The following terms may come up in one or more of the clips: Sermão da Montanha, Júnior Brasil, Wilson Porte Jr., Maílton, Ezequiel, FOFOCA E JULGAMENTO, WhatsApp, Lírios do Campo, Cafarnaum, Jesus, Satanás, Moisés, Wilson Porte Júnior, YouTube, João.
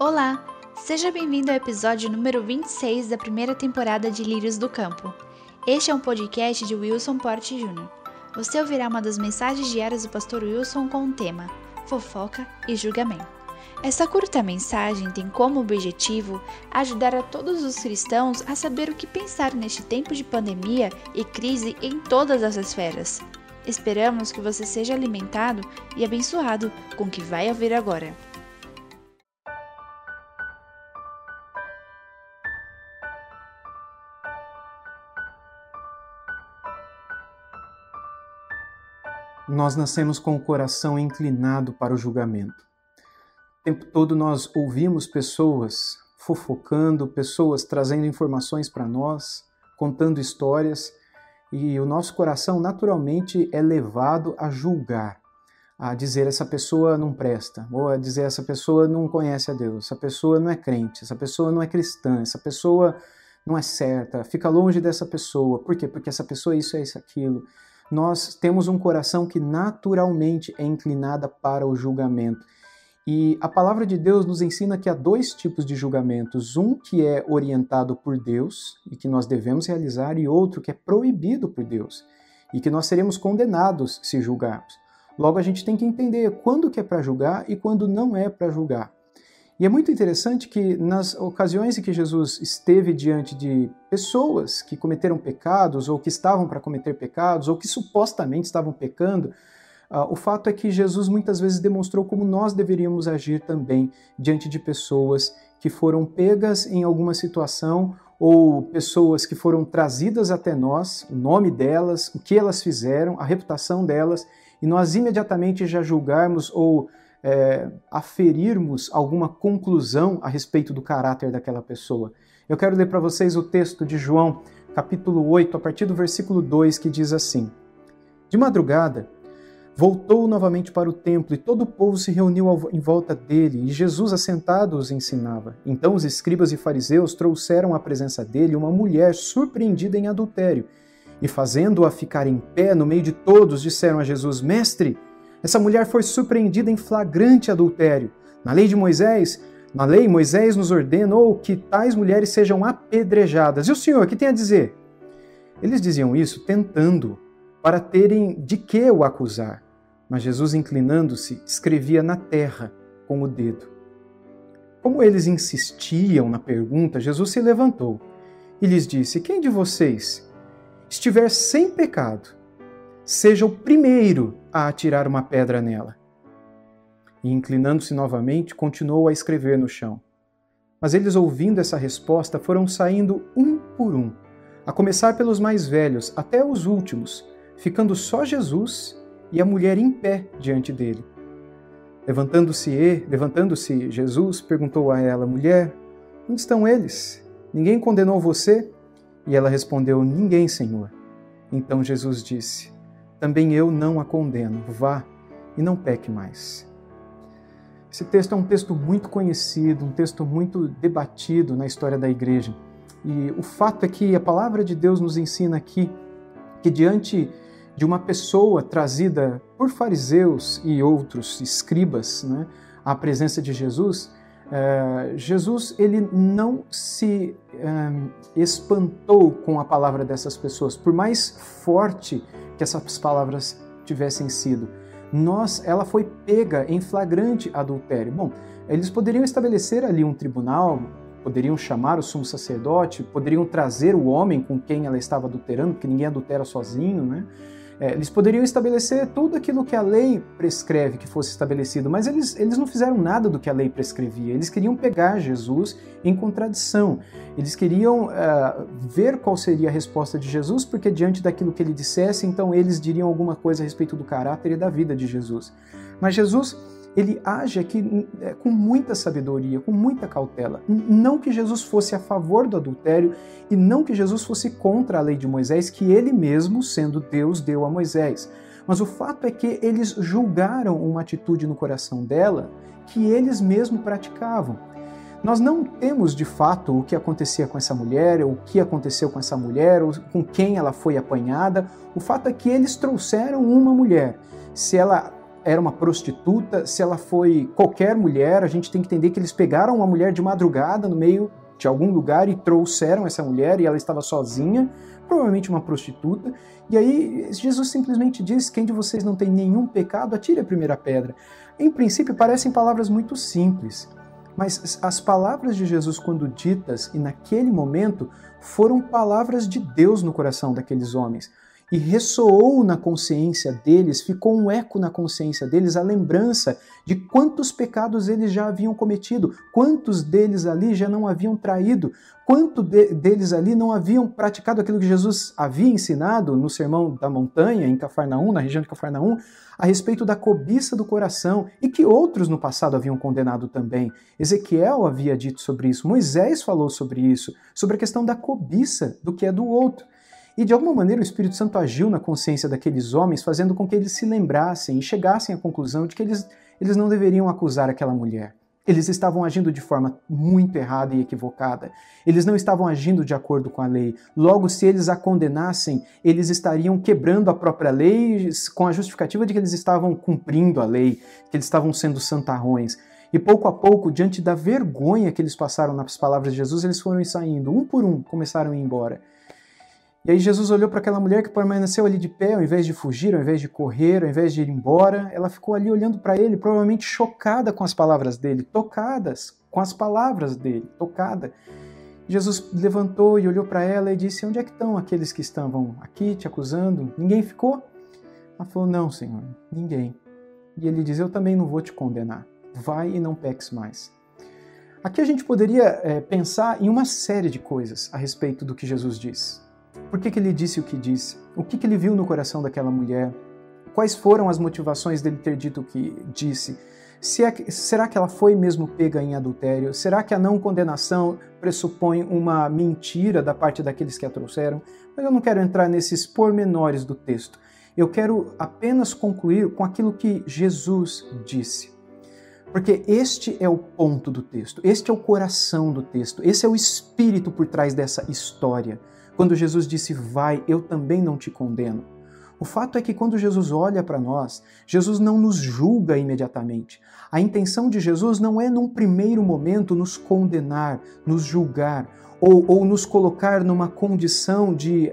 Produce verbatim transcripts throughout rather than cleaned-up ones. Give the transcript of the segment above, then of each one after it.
Olá! Seja bem-vindo ao episódio número vinte e seis da primeira temporada de Lírios do Campo. Este é um podcast de Wilson Porte Júnior Você ouvirá uma das mensagens diárias do pastor Wilson com o tema Fofoca e Julgamento. Essa curta mensagem tem como objetivo ajudar a todos os cristãos a saber o que pensar neste tempo de pandemia e crise em todas as esferas. Esperamos que você seja alimentado e abençoado com o que vai ouvir agora. Nós nascemos com o coração inclinado para o julgamento. O tempo todo nós ouvimos pessoas fofocando, pessoas trazendo informações para nós, contando histórias, e o nosso coração naturalmente é levado a julgar, a dizer essa pessoa não presta, ou a dizer essa pessoa não conhece a Deus, essa pessoa não é crente, essa pessoa não é cristã, essa pessoa não é certa, fica longe dessa pessoa. Por quê? Porque essa pessoa é isso, é isso, aquilo. Nós temos um coração que naturalmente é inclinado para o julgamento. E a palavra de Deus nos ensina que há dois tipos de julgamentos. Um que é orientado por Deus e que nós devemos realizar, e outro que é proibido por Deus e que nós seremos condenados se julgarmos. Logo, a gente tem que entender quando que é para julgar e quando não é para julgar. E é muito interessante que nas ocasiões em que Jesus esteve diante de pessoas que cometeram pecados ou que estavam para cometer pecados ou que supostamente estavam pecando, uh, o fato é que Jesus muitas vezes demonstrou como nós deveríamos agir também diante de pessoas que foram pegas em alguma situação ou pessoas que foram trazidas até nós, o nome delas, o que elas fizeram, a reputação delas, e nós imediatamente já julgarmos ou É, aferirmos alguma conclusão a respeito do caráter daquela pessoa. Eu quero ler para vocês o texto de João, capítulo oito, a partir do versículo dois, que diz assim: De madrugada, voltou novamente para o templo, e todo o povo se reuniu em volta dele, e Jesus assentado os ensinava. Então os escribas e fariseus trouxeram à presença dele uma mulher surpreendida em adultério, e fazendo-a ficar em pé no meio de todos, disseram a Jesus: Mestre, essa mulher foi surpreendida em flagrante adultério. Na lei de Moisés, na lei Moisés nos ordenou que tais mulheres sejam apedrejadas. E o Senhor, o que tem a dizer? Eles diziam isso tentando, para terem de que o acusar. Mas Jesus, inclinando-se, escrevia na terra com o dedo. Como eles insistiam na pergunta, Jesus se levantou e lhes disse: Quem de vocês estiver sem pecado, seja o primeiro a atirar uma pedra nela. E, inclinando-se novamente, continuou a escrever no chão. Mas eles, ouvindo essa resposta, foram saindo um por um, a começar pelos mais velhos até os últimos, ficando só Jesus e a mulher em pé diante dele. Levantando-se, levantando-se Jesus perguntou a ela: Mulher, onde estão eles? Ninguém condenou você? E ela respondeu: Ninguém, Senhor. Então Jesus disse: Também eu não a condeno. Vá e não peque mais. Esse texto é um texto muito conhecido, um texto muito debatido na história da igreja. E o fato é que a palavra de Deus nos ensina aqui que diante de uma pessoa trazida por fariseus e outros escribas, né, à presença de Jesus, é, Jesus ele não se é, espantou com a palavra dessas pessoas, por mais forte que essas palavras tivessem sido. Nós, ela foi pega em flagrante adultério. Bom, eles poderiam estabelecer ali um tribunal, poderiam chamar o sumo sacerdote, poderiam trazer o homem com quem ela estava adulterando, porque ninguém adultera sozinho, né? Eles poderiam estabelecer tudo aquilo que a lei prescreve que fosse estabelecido, mas eles, eles não fizeram nada do que a lei prescrevia. Eles queriam pegar Jesus em contradição. Eles queriam uh, ver qual seria a resposta de Jesus, porque diante daquilo que ele dissesse, então eles diriam alguma coisa a respeito do caráter e da vida de Jesus. Mas Jesus, ele age aqui com muita sabedoria, com muita cautela. Não que Jesus fosse a favor do adultério e não que Jesus fosse contra a lei de Moisés, que ele mesmo, sendo Deus, deu a Moisés. Mas o fato é que eles julgaram uma atitude no coração dela que eles mesmos praticavam. Nós não temos de fato o que acontecia com essa mulher, o que aconteceu com essa mulher, ou com quem ela foi apanhada. O fato é que eles trouxeram uma mulher. Se ela era uma prostituta, se ela foi qualquer mulher, a gente tem que entender que eles pegaram uma mulher de madrugada no meio de algum lugar e trouxeram essa mulher e ela estava sozinha, provavelmente uma prostituta, e aí Jesus simplesmente diz, quem de vocês não tem nenhum pecado, atire a primeira pedra. Em princípio, parecem palavras muito simples, mas as palavras de Jesus, quando ditas e naquele momento, foram palavras de Deus no coração daqueles homens. E ressoou na consciência deles, ficou um eco na consciência deles, a lembrança de quantos pecados eles já haviam cometido, quantos deles ali já não haviam traído, quantos de, deles ali não haviam praticado aquilo que Jesus havia ensinado no Sermão da Montanha, em Cafarnaum, na região de Cafarnaum, a respeito da cobiça do coração, e que outros no passado haviam condenado também. Ezequiel havia dito sobre isso, Moisés falou sobre isso, sobre a questão da cobiça do que é do outro. E de alguma maneira o Espírito Santo agiu na consciência daqueles homens, fazendo com que eles se lembrassem e chegassem à conclusão de que eles, eles não deveriam acusar aquela mulher. Eles estavam agindo de forma muito errada e equivocada. Eles não estavam agindo de acordo com a lei. Logo, se eles a condenassem, eles estariam quebrando a própria lei com a justificativa de que eles estavam cumprindo a lei, que eles estavam sendo santarrões. E pouco a pouco, diante da vergonha que eles passaram nas palavras de Jesus, eles foram saindo, um por um, começaram a ir embora. E aí Jesus olhou para aquela mulher que permaneceu ali de pé, ao invés de fugir, ao invés de correr, ao invés de ir embora, ela ficou ali olhando para ele, provavelmente chocada com as palavras dele, tocadas com as palavras dele, tocada. Jesus levantou e olhou para ela e disse, onde é que estão aqueles que estavam aqui te acusando? Ninguém ficou? Ela falou, não, Senhor, ninguém. E ele diz, eu também não vou te condenar, vai e não peques mais. Aqui a gente poderia é, pensar em uma série de coisas a respeito do que Jesus diz. Por que que ele disse o que disse? O que que ele viu no coração daquela mulher? Quais foram as motivações dele ter dito o que disse? Se é, será que ela foi mesmo pega em adultério? Será que a não condenação pressupõe uma mentira da parte daqueles que a trouxeram? Mas eu não quero entrar nesses pormenores do texto. Eu quero apenas concluir com aquilo que Jesus disse. Porque este é o ponto do texto, este é o coração do texto, esse é o espírito por trás dessa história. Quando Jesus disse, vai, eu também não te condeno. O fato é que quando Jesus olha para nós, Jesus não nos julga imediatamente. A intenção de Jesus não é, num primeiro momento, nos condenar, nos julgar, ou, ou nos colocar numa condição de,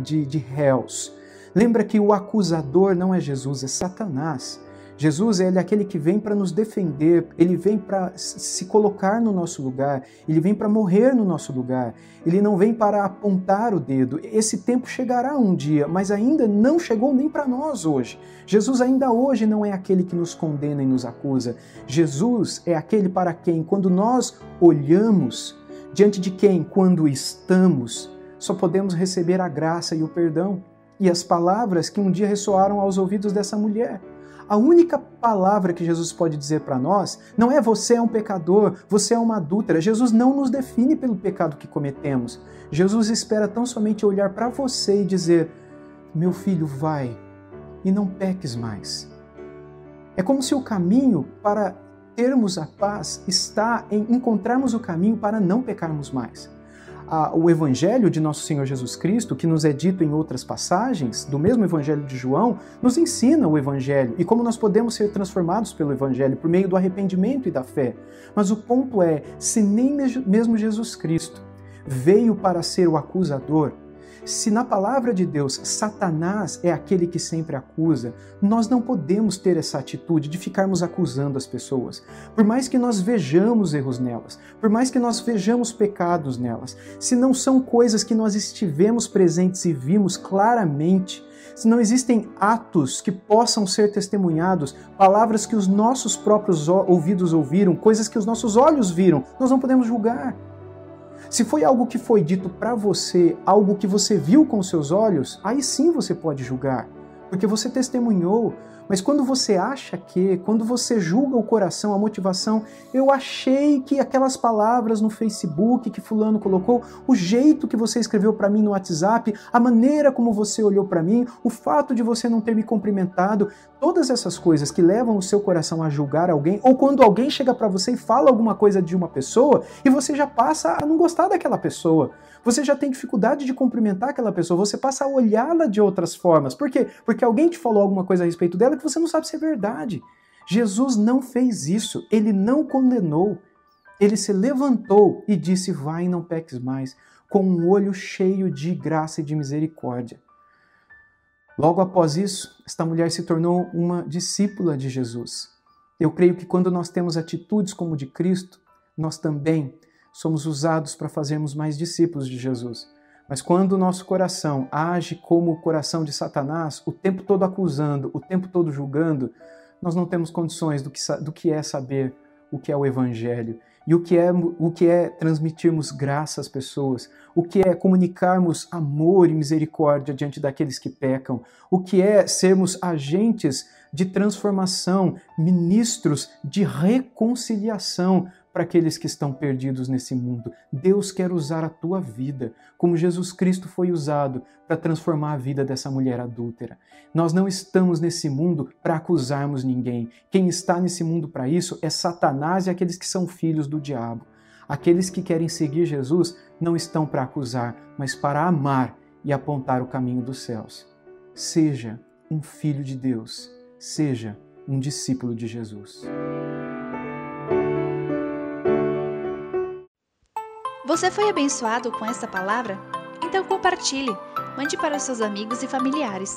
de, de réus. Lembra que o acusador não é Jesus, é Satanás. Jesus ele é aquele que vem para nos defender, ele vem para se colocar no nosso lugar, ele vem para morrer no nosso lugar, ele não vem para apontar o dedo. Esse tempo chegará um dia, mas ainda não chegou nem para nós hoje. Jesus ainda hoje não é aquele que nos condena e nos acusa. Jesus é aquele para quem, quando nós olhamos, diante de quem, quando estamos, só podemos receber a graça e o perdão e as palavras que um dia ressoaram aos ouvidos dessa mulher. A única palavra que Jesus pode dizer para nós não é você é um pecador, você é uma adúltera. Jesus não nos define pelo pecado que cometemos. Jesus espera tão somente olhar para você e dizer, meu filho, vai e não peques mais. É como se o caminho para termos a paz está em encontrarmos o caminho para não pecarmos mais. O Evangelho de Nosso Senhor Jesus Cristo, que nos é dito em outras passagens, do mesmo Evangelho de João, nos ensina o Evangelho e como nós podemos ser transformados pelo Evangelho por meio do arrependimento e da fé. Mas o ponto é, se nem mesmo Jesus Cristo veio para ser o acusador, se na palavra de Deus Satanás é aquele que sempre acusa, nós não podemos ter essa atitude de ficarmos acusando as pessoas. Por mais que nós vejamos erros nelas, por mais que nós vejamos pecados nelas, se não são coisas que nós estivemos presentes e vimos claramente, se não existem atos que possam ser testemunhados, palavras que os nossos próprios ouvidos ouviram, coisas que os nossos olhos viram, nós não podemos julgar. Se foi algo que foi dito para você, algo que você viu com seus olhos, aí sim você pode julgar, porque você testemunhou. Mas quando você acha que, quando você julga o coração, a motivação, eu achei que aquelas palavras no Facebook que fulano colocou, o jeito que você escreveu para mim no WhatsApp, a maneira como você olhou para mim, o fato de você não ter me cumprimentado, todas essas coisas que levam o seu coração a julgar alguém, ou quando alguém chega para você e fala alguma coisa de uma pessoa, e você já passa a não gostar daquela pessoa. Você já tem dificuldade de cumprimentar aquela pessoa, você passa a olhá-la de outras formas. Por quê? Porque alguém te falou alguma coisa a respeito dela, palavra que você não sabe se é verdade. Jesus não fez isso, ele não condenou. Ele se levantou e disse, vai e não peques mais, com um olho cheio de graça e de misericórdia. Logo após isso, esta mulher se tornou uma discípula de Jesus. Eu creio que quando nós temos atitudes como de Cristo, nós também somos usados para fazermos mais discípulos de Jesus. Mas quando o nosso coração age como o coração de Satanás, o tempo todo acusando, o tempo todo julgando, nós não temos condições do que, do que é saber o que é o Evangelho e o que é, o que é transmitirmos graça às pessoas, o que é comunicarmos amor e misericórdia diante daqueles que pecam, o que é sermos agentes de transformação, ministros de reconciliação para aqueles que estão perdidos nesse mundo. Deus quer usar a tua vida, como Jesus Cristo foi usado para transformar a vida dessa mulher adúltera. Nós não estamos nesse mundo para acusarmos ninguém. Quem está nesse mundo para isso é Satanás e aqueles que são filhos do diabo. Aqueles que querem seguir Jesus não estão para acusar, mas para amar e apontar o caminho dos céus. Seja um filho de Deus, seja um discípulo de Jesus. Você foi abençoado com esta palavra? Então compartilhe, mande para os seus amigos e familiares.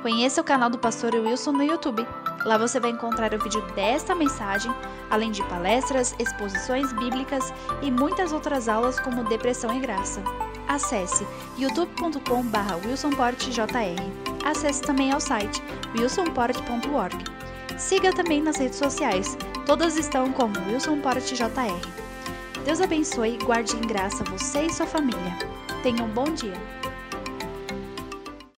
Conheça o canal do Pastor Wilson no YouTube. Lá você vai encontrar o vídeo desta mensagem, além de palestras, exposições bíblicas e muitas outras aulas como Depressão e Graça. Acesse youtube ponto com barra wilson porte ponto jr. Acesse também ao site wilson porte ponto org. Siga também nas redes sociais, todas estão como Wilson Porte Jr. Deus abençoe e guarde em graça você e sua família. Tenha um bom dia!